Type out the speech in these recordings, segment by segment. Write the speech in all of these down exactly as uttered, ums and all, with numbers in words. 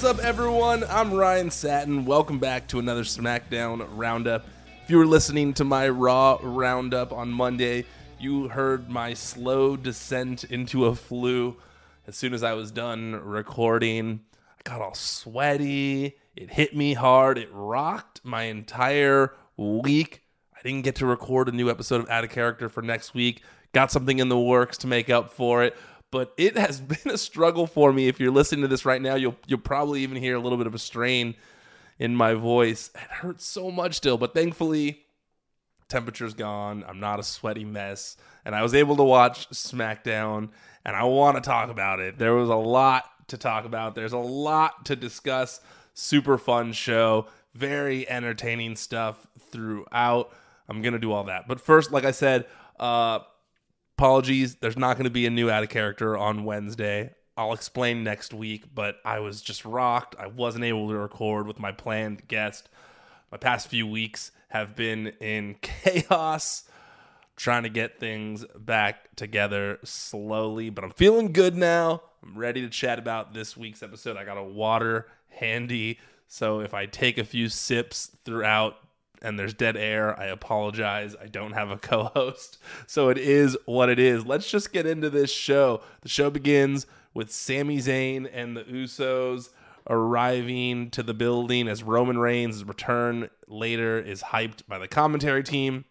What's up, everyone? I'm Ryan Satin. Welcome back to another SmackDown Roundup. If you were listening to my Raw Roundup on Monday, you heard my slow descent into a flu. As soon as I was done recording, I got all sweaty. It hit me hard. It rocked my entire week. I didn't get to record a new episode of Add a Character for next week. Got something in the works to make up for it. But it has been a struggle for me. If you're listening to this right now, you'll you'll probably even hear a little bit of a strain in my voice. It hurts so much still, but thankfully, temperature's gone. I'm not a sweaty mess, and I was able to watch SmackDown, and I want to talk about it. There was a lot to talk about. There's a lot to discuss. Super fun show. Very entertaining stuff throughout. I'm going to do all that. But first, like I said, uh... apologies, there's not going to be a new Add a Character on Wednesday. I'll explain next week, but I was just rocked. I wasn't able to record with my planned guest. My past few weeks have been in chaos, trying to get things back together slowly, but I'm feeling good now. I'm ready to chat about this week's episode. I got a water handy, so if I take a few sips throughout and there's dead air, I apologize. I don't have a co-host, so it is what it is. Let's just get into this show. The show begins with Sami Zayn and the Usos arriving to the building as Roman Reigns' return later is hyped by the commentary team.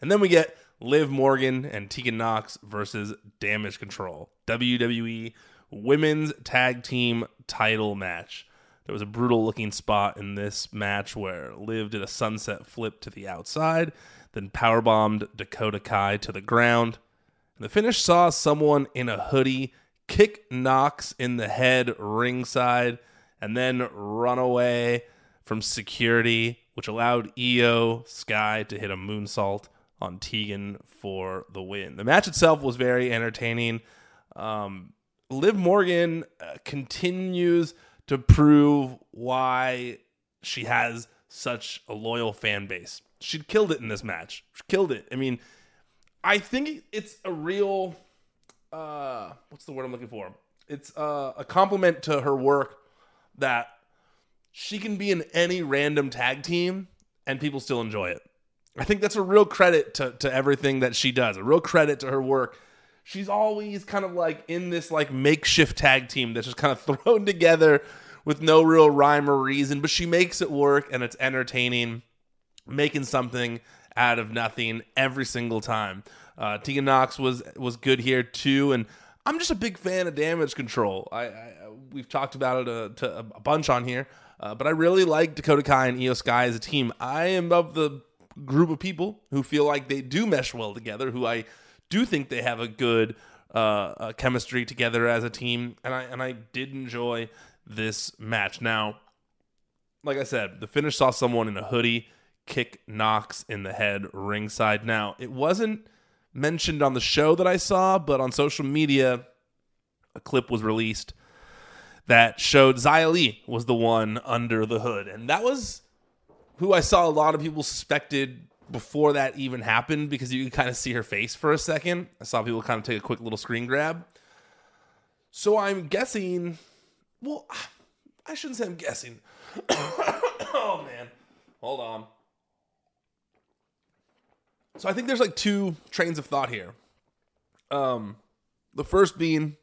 And then we get Liv Morgan and Tegan Nox versus Damage Control, W W E Women's Tag Team Title Match. There was a brutal-looking spot in this match where Liv did a sunset flip to the outside, then powerbombed Dakota Kai to the ground. And the finish saw someone in a hoodie kick Nox in the head ringside and then run away from security, which allowed I Y O S K Y to hit a moonsault on Tegan for the win. The match itself was very entertaining. Um, Liv Morgan uh, continues to prove why she has such a loyal fan base. She killed it in this match. She killed it. I mean, I think it's a real, uh, what's the word I'm looking for? It's uh, a compliment to her work that she can be in any random tag team and people still enjoy it. I think that's a real credit to, to everything that she does, a real credit to her work. She's always kind of like in this like makeshift tag team that's just kind of thrown together with no real rhyme or reason, but she makes it work and it's entertaining, making something out of nothing every single time. Uh, Tegan Nox was was good here too, and I'm just a big fan of Damage Control. I, I we've talked about it a, to a bunch on here, uh, but I really like Dakota Kai and I Y O S K Y as a team. I am of the group of people who feel like they do mesh well together, who I do think they have a good uh, uh, chemistry together as a team, and I and I did enjoy this match. Now, like I said, the finish saw someone in a hoodie kick Nox in the head ringside. Now, it wasn't mentioned on the show that I saw, but on social media, a clip was released that showed Xia Li was the one under the hood, and that was who I saw a lot of people suspected before that even happened, because you could kind of see her face for a second. I saw people kind of take a quick little screen grab. So I'm guessing, well, I shouldn't say I'm guessing. Oh, man. Hold on. So I think there's like two trains of thought here. Um, the first being,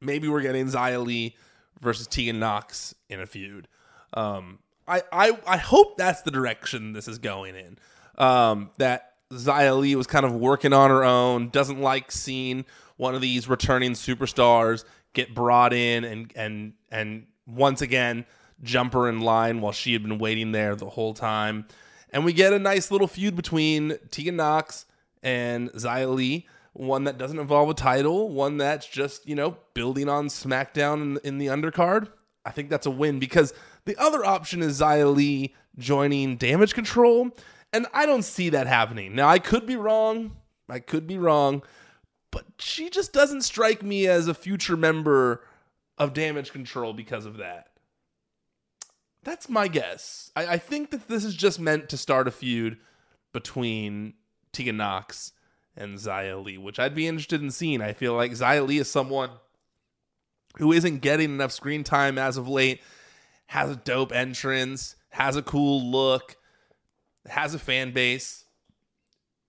maybe we're getting Xia Li versus Tegan Nox in a feud. Um, I, I, I hope that's the direction this is going in. Um, that Xia Li was kind of working on her own, doesn't like seeing one of these returning superstars get brought in and and and once again jump her in line while she had been waiting there the whole time. And we get a nice little feud between Tegan Nox and Xia Li, one that doesn't involve a title, one that's just, you know, building on SmackDown in, in the undercard. I think that's a win, because the other option is Xia Li joining Damage Control, and I don't see that happening. Now, I could be wrong. I could be wrong. But she just doesn't strike me as a future member of Damage Control because of that. That's my guess. I, I think that this is just meant to start a feud between Tegan Nox and Xia Li, which I'd be interested in seeing. I feel like Xia Li is someone who isn't getting enough screen time as of late, has a dope entrance, has a cool look, has a fan base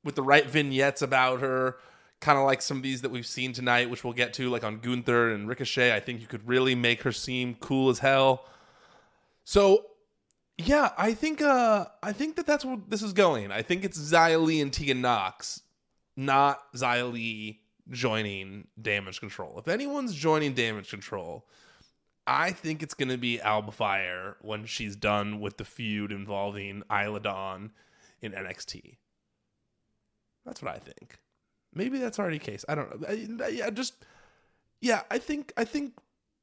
with the right vignettes about her, kind of like some of these that we've seen tonight, which we'll get to, like on Gunther and Ricochet. I think you could really make her seem cool as hell. So, yeah, I think uh, I think that that's where this is going. I think it's Xia Li and Tegan Nox, not Xia Li joining Damage Control. If anyone's joining Damage Control, I think it's going to be Alba Fire when she's done with the feud involving Isla Dawn in N X T. That's what I think. Maybe that's already the case. I don't know. I, I just, yeah, I think I think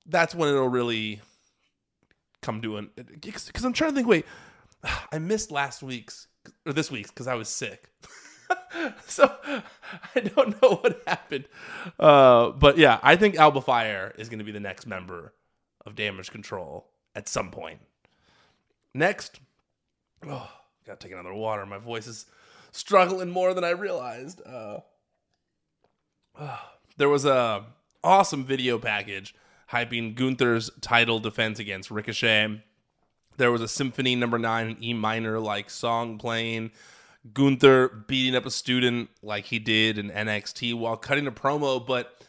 that's when it'll really come to an, because I'm trying to think, wait, I missed last week's, or this week's, because I was sick. So I don't know what happened. Uh, but yeah, I think Alba Fire is going to be the next member of Damage Control at some point. Next, oh, gotta take another water. My voice is struggling more than I realized. Uh, uh, there was a awesome video package hyping Gunther's title defense against Ricochet. There was a Symphony Number Nine E minor like song playing. Gunther beating up a student like he did in N X T while cutting a promo, but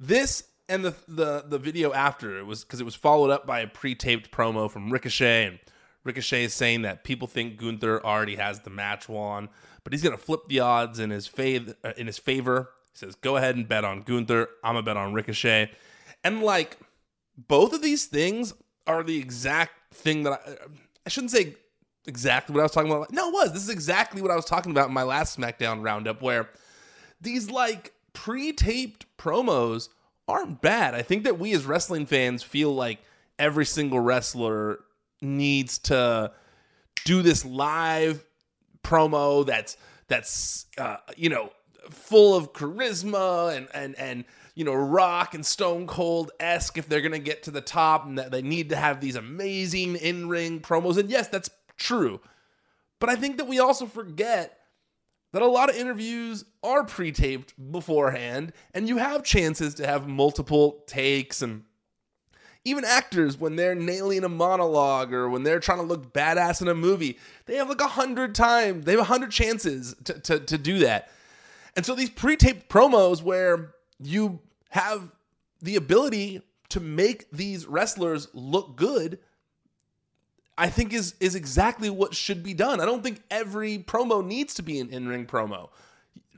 this. And the, the the video after, it was because it was followed up by a pre-taped promo from Ricochet, and Ricochet is saying that people think Gunther already has the match won, but he's gonna flip the odds in his fav- uh, in his favor. He says, "Go ahead and bet on Gunther. I'm gonna bet on Ricochet," and like both of these things are the exact thing that I, I shouldn't say exactly what I was talking about. No, it was. This is exactly what I was talking about in my last SmackDown Roundup, where these like pre-taped promos aren't bad. I think that we as wrestling fans feel like every single wrestler needs to do this live promo that's that's uh, you know, full of charisma and and and you know, Rock and Stone Cold-esque if they're gonna get to the top, and that they need to have these amazing in-ring promos. And yes, that's true, but I think that we also forget that a lot of interviews are pre-taped beforehand, and you have chances to have multiple takes. And even actors, when they're nailing a monologue or when they're trying to look badass in a movie, they have like a hundred times, they have a hundred chances to, to, to do that. And so these pre-taped promos where you have the ability to make these wrestlers look good, I think is is exactly what should be done. I don't think every promo needs to be an in-ring promo.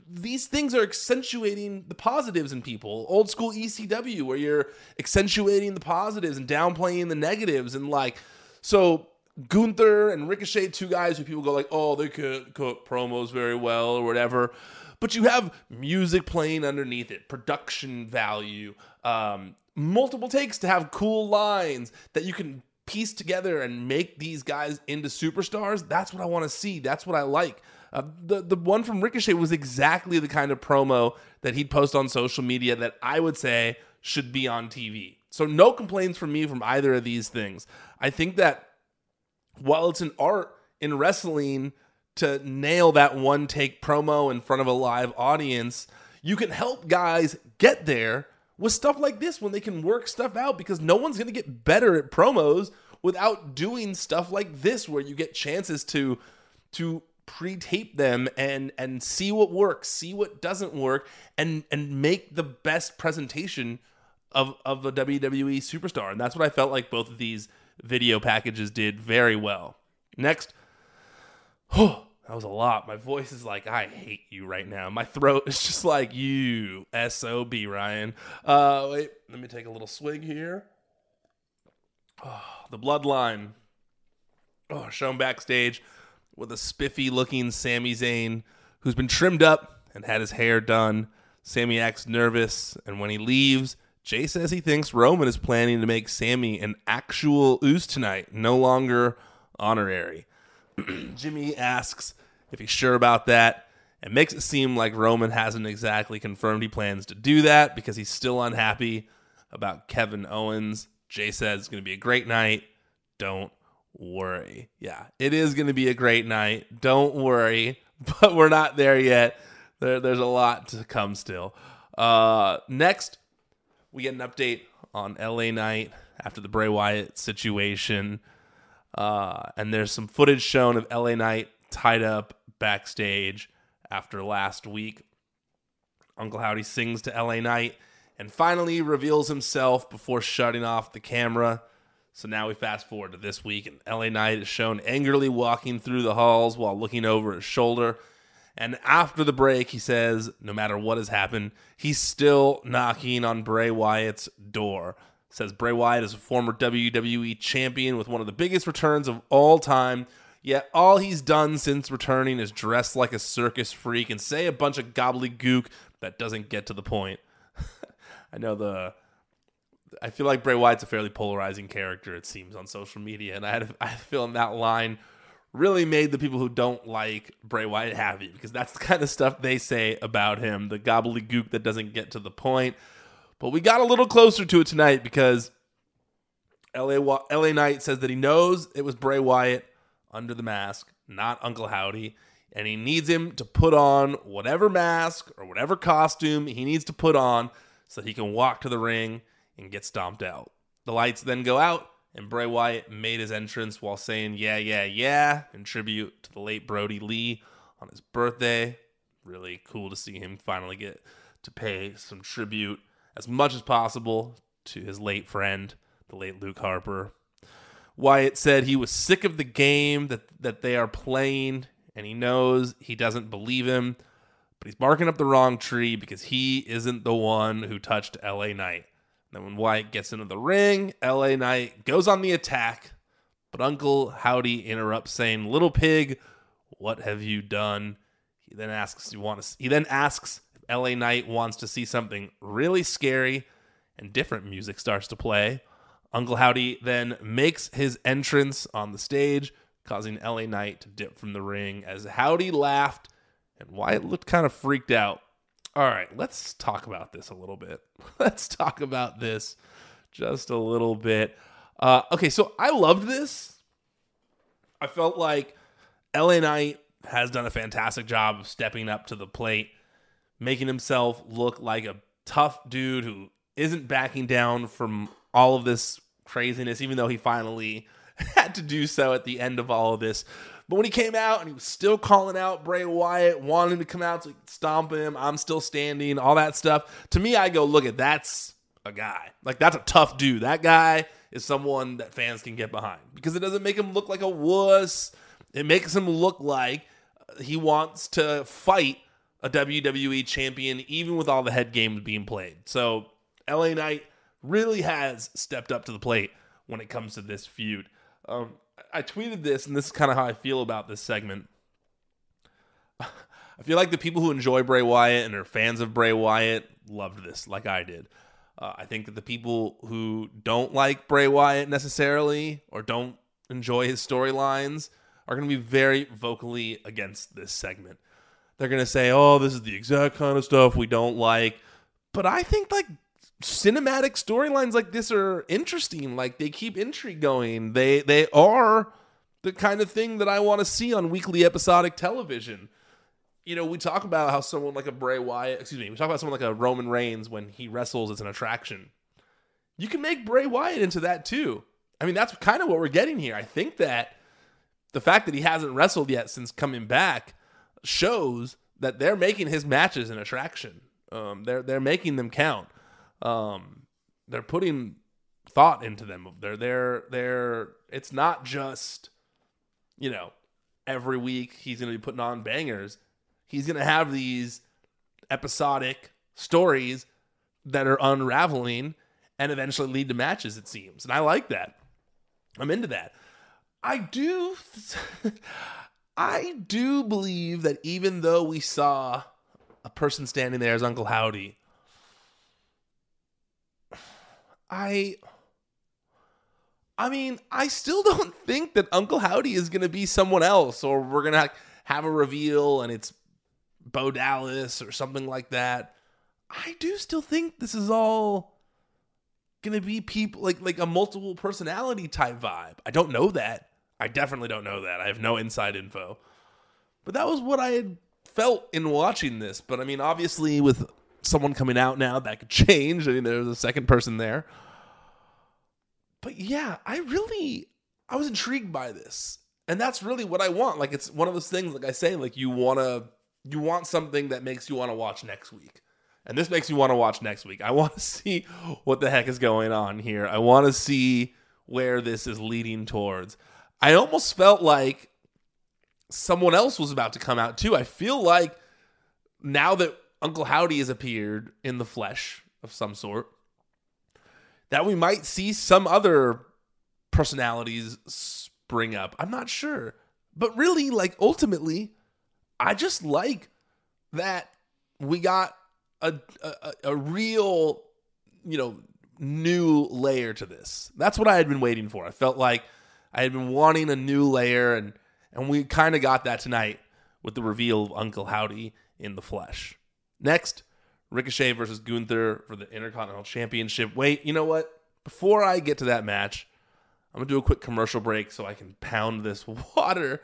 These things are accentuating the positives in people. Old school E C W, where you're accentuating the positives and downplaying the negatives. And like, so Gunther and Ricochet, two guys who people go like, oh, they could cut promos very well or whatever. But you have music playing underneath it, production value, um, multiple takes to have cool lines that you can piece together and make these guys into superstars. That's what I want to see. That's what I like. Uh, the, the one from Ricochet was exactly the kind of promo that he'd post on social media that I would say should be on T V. So no complaints from me from either of these things. I think that while it's an art in wrestling to nail that one take promo in front of a live audience, you can help guys get there with stuff like this when they can work stuff out, because no one's going to get better at promos without doing stuff like this where you get chances to to pre-tape them and and see what works, see what doesn't work, and and make the best presentation of of a W W E superstar. And that's what I felt like both of these video packages did very well. Next. Oh, that was a lot. My voice is like, I hate you right now. My throat is just like, you S O B, Ryan. Uh, wait, let me take a little swig here. Oh, the Bloodline. Oh, shown backstage with a spiffy-looking Sami Zayn who's been trimmed up and had his hair done. Sami acts nervous, and when he leaves, Jay says he thinks Roman is planning to make Sami an actual ooze tonight, no longer honorary. Jimmy asks if he's sure about that, and makes it seem like Roman hasn't exactly confirmed he plans to do that because he's still unhappy about Kevin Owens. Jay says it's going to be a great night. Don't worry. Yeah, it is going to be a great night. Don't worry. But we're not there yet. There, there's a lot to come still. Uh, next, we get an update on L A Knight after the Bray Wyatt situation. Uh, and there's some footage shown of L A Knight tied up backstage after last week. Uncle Howdy sings to L A Knight and finally reveals himself before shutting off the camera. So now we fast forward to this week, and L A Knight is shown angrily walking through the halls while looking over his shoulder. And after the break, he says, no matter what has happened, he's still knocking on Bray Wyatt's door. Says Bray Wyatt is a former W W E champion with one of the biggest returns of all time. Yet all he's done since returning is dress like a circus freak and say a bunch of gobbledygook that doesn't get to the point. I know the... I feel like Bray Wyatt's a fairly polarizing character, it seems, on social media. And I had a, I had a feeling that line really made the people who don't like Bray Wyatt happy, because that's the kind of stuff they say about him, the gobbledygook that doesn't get to the point. But we got a little closer to it tonight, because L A, L A Knight says that he knows it was Bray Wyatt under the mask, not Uncle Howdy. And he needs him to put on whatever mask or whatever costume he needs to put on so that he can walk to the ring and get stomped out. The lights then go out, and Bray Wyatt made his entrance while saying, yeah, yeah, yeah, in tribute to the late Brody Lee on his birthday. Really cool to see him finally get to pay some tribute as much as possible to his late friend, the late Luke Harper. Wyatt said he was sick of the game that, that they are playing, and he knows he doesn't believe him, but he's barking up the wrong tree because he isn't the one who touched L A Knight. Then when Wyatt gets into the ring, L A Knight goes on the attack, but Uncle Howdy interrupts, saying, "Little pig, what have you done?" He then asks, "You want to?" He then asks if L A Knight wants to see something really scary, and different music starts to play. Uncle Howdy then makes his entrance on the stage, causing L A Knight to dip from the ring as Howdy laughed, and Wyatt looked kind of freaked out. All right, let's talk about this a little bit. Let's talk about this just a little bit. Uh, okay, so I loved this. I felt like L A Knight has done a fantastic job of stepping up to the plate, making himself look like a tough dude who isn't backing down from all of this craziness, even though he finally had to do so at the end of all of this. But when he came out and he was still calling out Bray Wyatt, wanting him to come out, so he could stomp him, I'm still standing, all that stuff. To me, I go, look at that's a guy. Like, that's a tough dude. That guy is someone that fans can get behind, because it doesn't make him look like a wuss. It makes him look like he wants to fight a W W E champion, even with all the head games being played. So L A Knight really has stepped up to the plate when it comes to this feud. Um, I tweeted this, and this is kind of how I feel about this segment. I feel like the people who enjoy Bray Wyatt and are fans of Bray Wyatt loved this, like I did. Uh, I think that the people who don't like Bray Wyatt necessarily, or don't enjoy his storylines, are going to be very vocally against this segment. They're going to say, oh, this is the exact kind of stuff we don't like. But I think, like, cinematic storylines like this are interesting. Like, they keep intrigue going. They they are the kind of thing that I want to see on weekly episodic television. You know, we talk about how someone like a Bray Wyatt, excuse me, we talk about someone like a Roman Reigns when he wrestles as an attraction. You can make Bray Wyatt into that too. I mean, that's kind of what we're getting here. I think that the fact that he hasn't wrestled yet since coming back shows that they're making his matches an attraction. Um, they're they're making them count. Um, they're putting thought into them. They're, they're, they're, it's not just, you know, every week he's going to be putting on bangers. He's going to have these episodic stories that are unraveling and eventually lead to matches, it seems. And I like that. I'm into that. I do, I do believe that even though we saw a person standing there as Uncle Howdy, I I mean, I still don't think that Uncle Howdy is going to be someone else, or we're going to have a reveal and it's Bo Dallas or something like that. I do still think this is all going to be people like like a multiple personality type vibe. I don't know that. I definitely don't know that. I have no inside info. But that was what I had felt in watching this. But I mean, obviously with someone coming out now, that could change. I mean, there's a second person there. But yeah, I really, I was intrigued by this. And that's really what I want. Like, it's one of those things, like I say, like you want to, you want something that makes you want to watch next week. And this makes me want to watch next week. I want to see what the heck is going on here. I want to see where this is leading towards. I almost felt like someone else was about to come out too. I feel like now that Uncle Howdy has appeared in the flesh of some sort, that we might see some other personalities spring up. I'm not sure. But really, like, ultimately, I just like that we got A, a a real, you know, new layer to this. That's what I had been waiting for. I felt like I had been wanting a new layer, and and we kind of got that tonight with the reveal of Uncle Howdy in the flesh. Next, Ricochet versus Gunther for the Intercontinental Championship. Wait, you know what? Before I get to that match, I'm gonna do a quick commercial break so I can pound this water,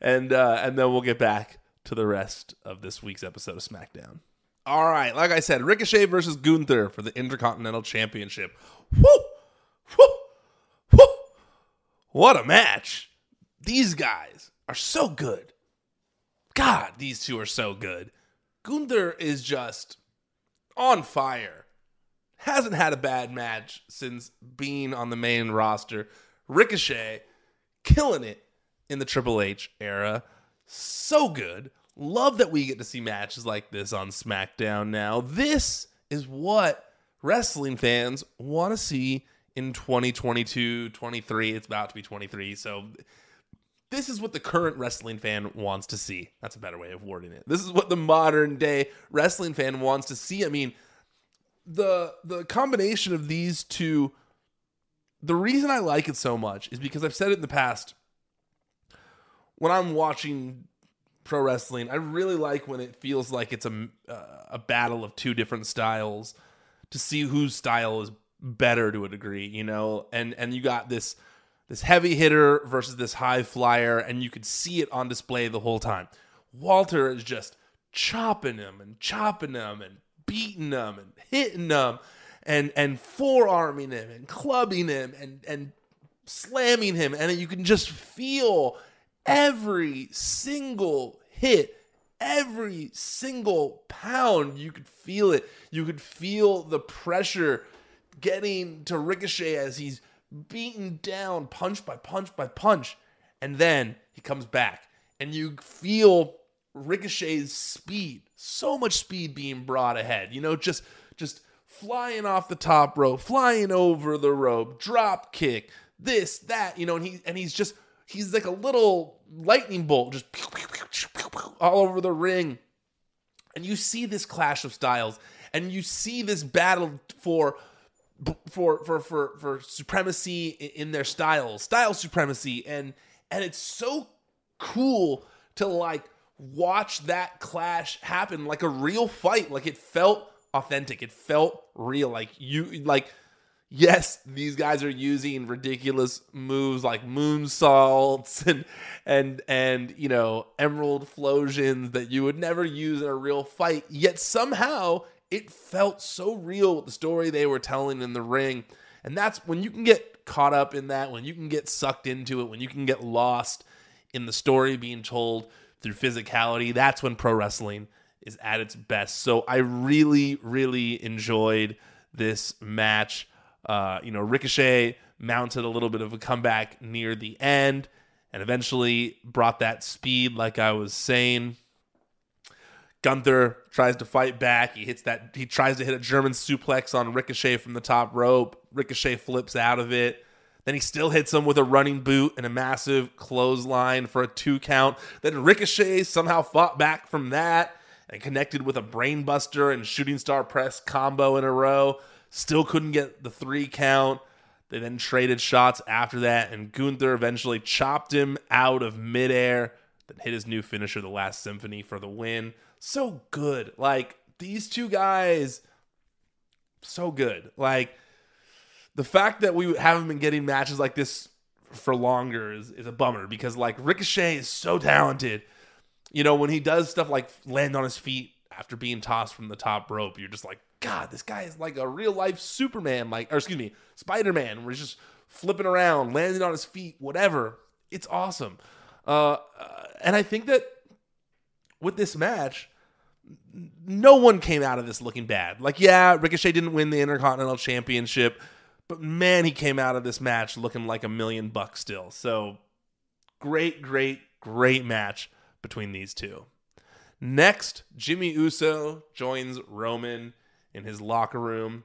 and uh, and then we'll get back to the rest of this week's episode of SmackDown. All right, like I said, Ricochet versus Gunther for the Intercontinental Championship. Woo! Woo! Woo! What a match. These guys are so good. God, these two are so good. Gunther is just on fire. Hasn't had a bad match since being on the main roster. Ricochet killing it in the Triple H era. So good. Love that we get to see matches like this on SmackDown now. This is what wrestling fans want to see in twenty twenty-two, twenty-three. It's about to be twenty-three. So this is what the current wrestling fan wants to see. That's a better way of wording it. This is what the modern day wrestling fan wants to see. I mean, the the combination of these two, the reason I like it so much is because I've said it in the past. When I'm watching pro wrestling, I really like when it feels like it's a uh, a battle of two different styles to see whose style is better to a degree, you know, and and you got this this heavy hitter versus this high flyer, and you could see it on display the whole time. Walter is just chopping him and chopping him and beating him and hitting him and and forearming him and clubbing him and and slamming him, and you can just feel every single hit, every single pound. You could feel it. You could feel the pressure getting to Ricochet as he's beaten down punch by punch by punch. And then he comes back and you feel Ricochet's speed, so much speed being brought ahead, you know, just, just flying off the top rope, flying over the rope, drop kick, this, that, you know, and he, and he's just, he's like a little lightning bolt, just pew, pew, pew, pew, pew, pew, all over the ring. And you see this clash of styles, and you see this battle for for for for, for supremacy in their styles, style supremacy, and and it's so cool to like watch that clash happen like a real fight. Like it felt authentic, it felt real. Like you like. Yes, these guys are using ridiculous moves like moonsaults and and and you know emerald flosions that you would never use in a real fight. Yet somehow it felt so real with the story they were telling in the ring, and that's when you can get caught up in that, when you can get sucked into it, when you can get lost in the story being told through physicality. That's when pro wrestling is at its best. So I really, really enjoyed this match. Uh, you know, Ricochet mounted a little bit of a comeback near the end and eventually brought that speed, like I was saying. Gunther tries to fight back. He hits that. He tries to hit a German suplex on Ricochet from the top rope. Ricochet flips out of it. Then he still hits him with a running boot and a massive clothesline for a two count. Then Ricochet somehow fought back from that and connected with a brainbuster and shooting star press combo in a row. Still couldn't get the three count. They then traded shots after that, and Gunther eventually chopped him out of midair, then hit his new finisher, the Last Symphony, for the win. So good. Like, these two guys, so good. Like, the fact that we haven't been getting matches like this for longer is, is a bummer because, like, Ricochet is so talented. You know, when he does stuff like land on his feet after being tossed from the top rope, you're just like, God, this guy is like a real life Superman, like, or excuse me, Spider-Man, where he's just flipping around, landing on his feet, whatever. It's awesome. Uh, and I think that with this match, no one came out of this looking bad. Like, yeah, Ricochet didn't win the Intercontinental Championship, but man, he came out of this match looking like a million bucks still. So great, great, great match between these two. Next, Jimmy Uso joins Roman in his locker room.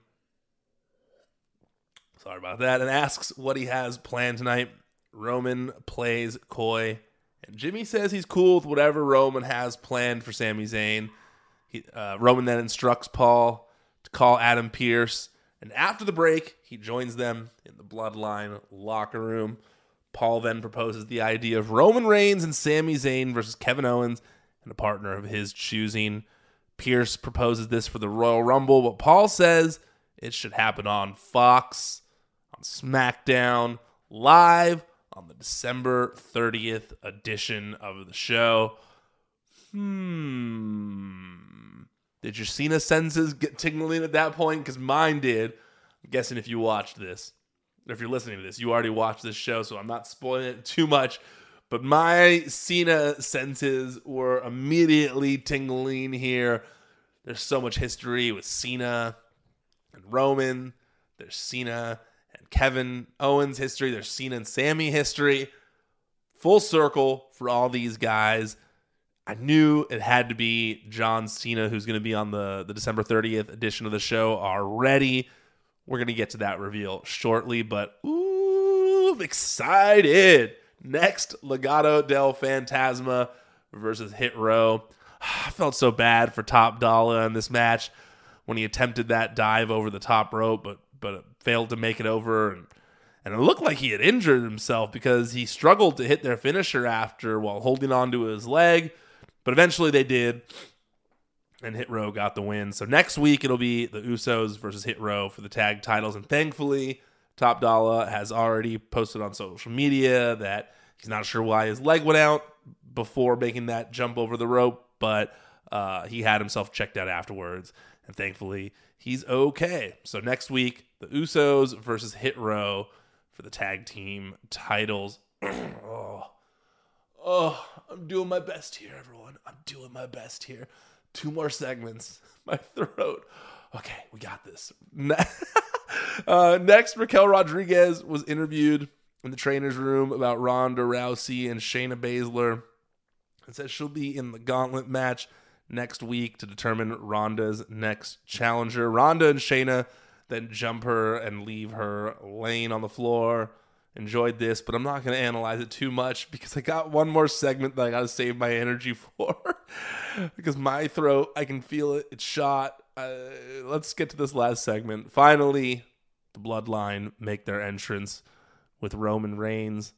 Sorry about that. And asks what he has planned tonight. Roman plays coy, and Jimmy says he's cool with whatever Roman has planned for Sami Zayn. He, uh, Roman then instructs Paul to call Adam Pearce, and after the break, he joins them in the Bloodline locker room. Paul then proposes the idea of Roman Reigns and Sami Zayn versus Kevin Owens and a partner of his choosing. Pearce proposes this for the Royal Rumble, but Paul says it should happen on Fox, on SmackDown, live, on the December thirtieth edition of the show. Hmm. Did your Cena senses get tingling at that point? Because mine did. I'm guessing if you watched this, or if you're listening to this, you already watched this show, so I'm not spoiling it too much. But my Cena senses were immediately tingling here. There's so much history with Cena and Roman. There's Cena and Kevin Owens history. There's Cena and Sammy history. Full circle for all these guys. I knew it had to be John Cena who's going to be on the, the December thirtieth edition of the show already. We're going to get to that reveal shortly, but ooh, I'm excited. Next, Legado del Fantasma versus Hit Row. I felt so bad for Top Dollar in this match when he attempted that dive over the top rope, but but failed to make it over, and, and it looked like he had injured himself because he struggled to hit their finisher after while holding on to his leg, but eventually they did, and Hit Row got the win. So next week it'll be the Usos versus Hit Row for the tag titles, and thankfully Top Dollar has already posted on social media that he's not sure why his leg went out before making that jump over the rope, but uh, he had himself checked out afterwards, and thankfully he's okay. So next week, the Usos versus Hit Row for the tag team titles. oh, oh, I'm doing my best here, everyone. I'm doing my best here. Two more segments. My throat. Okay, we got this. uh, next, Raquel Rodriguez was interviewed in the trainer's room about Ronda Rousey and Shayna Baszler. It says she'll be in the gauntlet match next week to determine Ronda's next challenger. Ronda and Shayna then jump her and leave her laying on the floor. Enjoyed this, but I'm not going to analyze it too much because I got one more segment that I got to save my energy for because my throat, I can feel it. It's shot. Uh, let's get to this last segment. Finally, the Bloodline make their entrance with Roman Reigns.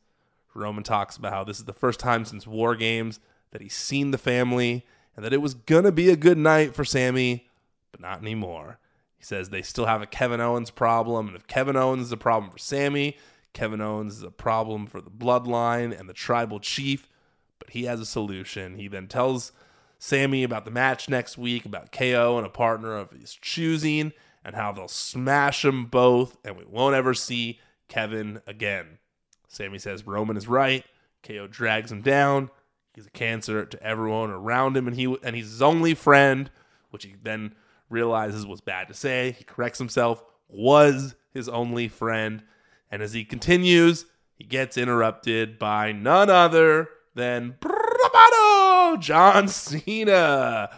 Roman talks about how this is the first time since War Games that he's seen the family, and that it was going to be a good night for Sammy, but not anymore. He says they still have a Kevin Owens problem, and if Kevin Owens is a problem for Sammy, Kevin Owens is a problem for the Bloodline and the Tribal Chief, but he has a solution. He then tells Sammy about the match next week, about K O and a partner of his choosing, and how they'll smash them both, and we won't ever see Kevin again. Sammy says Roman is right. K O drags him down. He's a cancer to everyone around him, and he and he's his only friend, which he then realizes was bad to say. He corrects himself, was his only friend. And as he continues, he gets interrupted by none other than John Cena.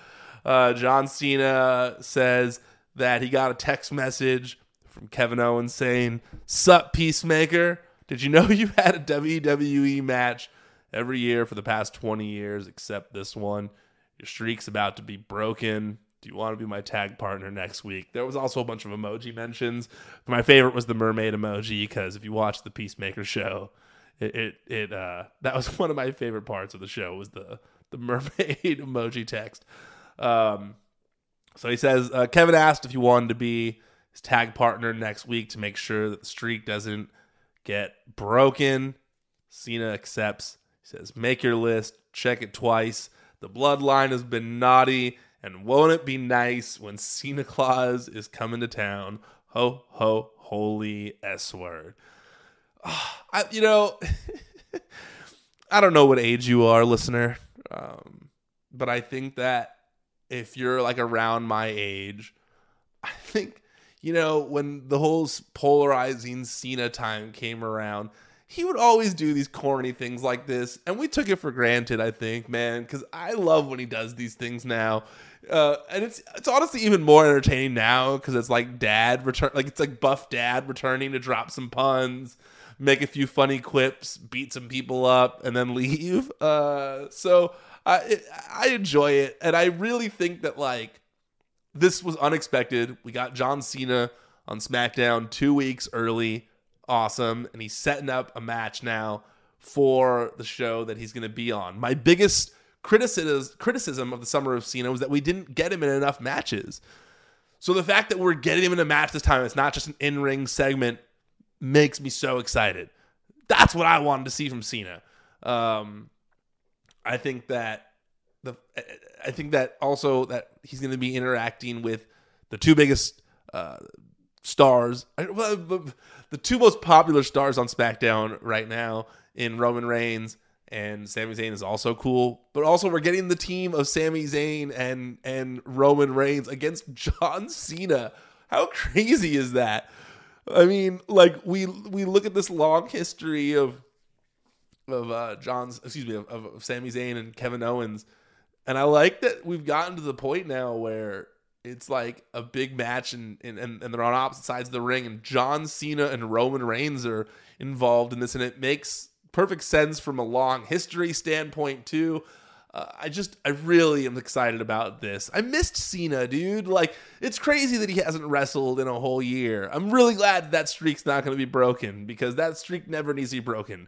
Uh, John Cena says that he got a text message from Kevin Owens saying, "Sup, Peacemaker? Did you know you had a W W E match every year for the past twenty years, except this one? Your streak's about to be broken. Do you want to be my tag partner next week?" There was also a bunch of emoji mentions. But my favorite was the mermaid emoji, because if you watch the Peacemaker show, it it, it uh, that was one of my favorite parts of the show, was the, the mermaid emoji text. Um, so he says, uh, Kevin asked if you wanted to be his tag partner next week to make sure that the streak doesn't get broken. Cena accepts. He says, "Make your list, check it twice. The Bloodline has been naughty, and won't it be nice when Cena Claus is coming to town? Ho, ho, holy S-word." I, you know, I don't know what age you are, listener, um, but I think that if you're like around my age, I think, you know, when the whole polarizing Cena time came around, he would always do these corny things like this, and we took it for granted, I think, man, because I love when he does these things now. Uh, and it's it's honestly even more entertaining now because it's like dad return, like it's like buff dad returning to drop some puns, make a few funny quips, beat some people up, and then leave. Uh, so I it, I enjoy it, and I really think that like this was unexpected. We got John Cena on SmackDown two weeks early. Awesome, and he's setting up a match now for the show that he's going to be on. My biggest criticism criticism of the summer of Cena was that we didn't get him in enough matches. So the fact that we're getting him in a match this time, it's not just an in-ring segment, makes me so excited. That's what I wanted to see from Cena. Um, I think that the I think that also that he's going to be interacting with the two biggest uh, stars. The two most popular stars on SmackDown right now in Roman Reigns and Sami Zayn is also cool. But also we're getting the team of Sami Zayn and, and Roman Reigns against John Cena. How crazy is that? I mean, like we we look at this long history of of uh, John's excuse me of, of Sami Zayn and Kevin Owens, and I like that we've gotten to the point now where it's like a big match and, and, and they're on opposite sides of the ring and John Cena and Roman Reigns are involved in this, and it makes perfect sense from a long history standpoint too. Uh, I just, I really am excited about this. I missed Cena, dude. Like, it's crazy that he hasn't wrestled in a whole year. I'm really glad that streak's not going to be broken because that streak never needs to be broken.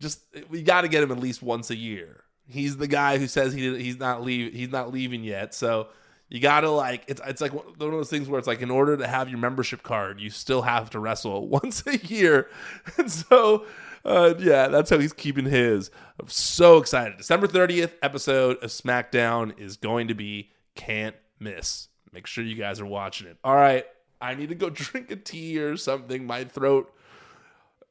Just, we got to get him at least once a year. He's the guy who says he he's not leave he's not leaving yet. So you got to like, it's it's like one of those things where it's like in order to have your membership card, you still have to wrestle once a year. And so, uh, yeah, that's how he's keeping his. I'm so excited. December thirtieth episode of SmackDown is going to be can't miss. Make sure you guys are watching it. All right, I need to go drink a tea or something. My throat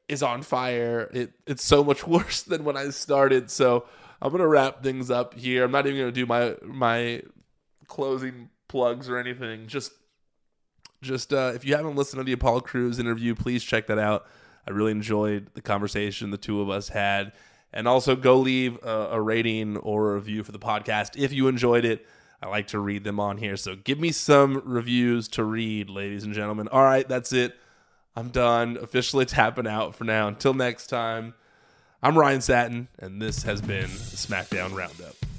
is on fire. It It's so much worse than when I started. So I'm going to wrap things up here. I'm not even going to do my my... closing plugs or anything. Just just uh if you haven't listened to the Apollo Crews interview, please check that out. I really enjoyed the conversation the two of us had, and also go leave a, a rating or a review for the podcast if you enjoyed it. I like to read them on here, so give me some reviews to read, ladies and gentlemen. All right, that's it. I'm done officially tapping out for now. Until next time, I'm Ryan Satin, and this has been SmackDown Roundup.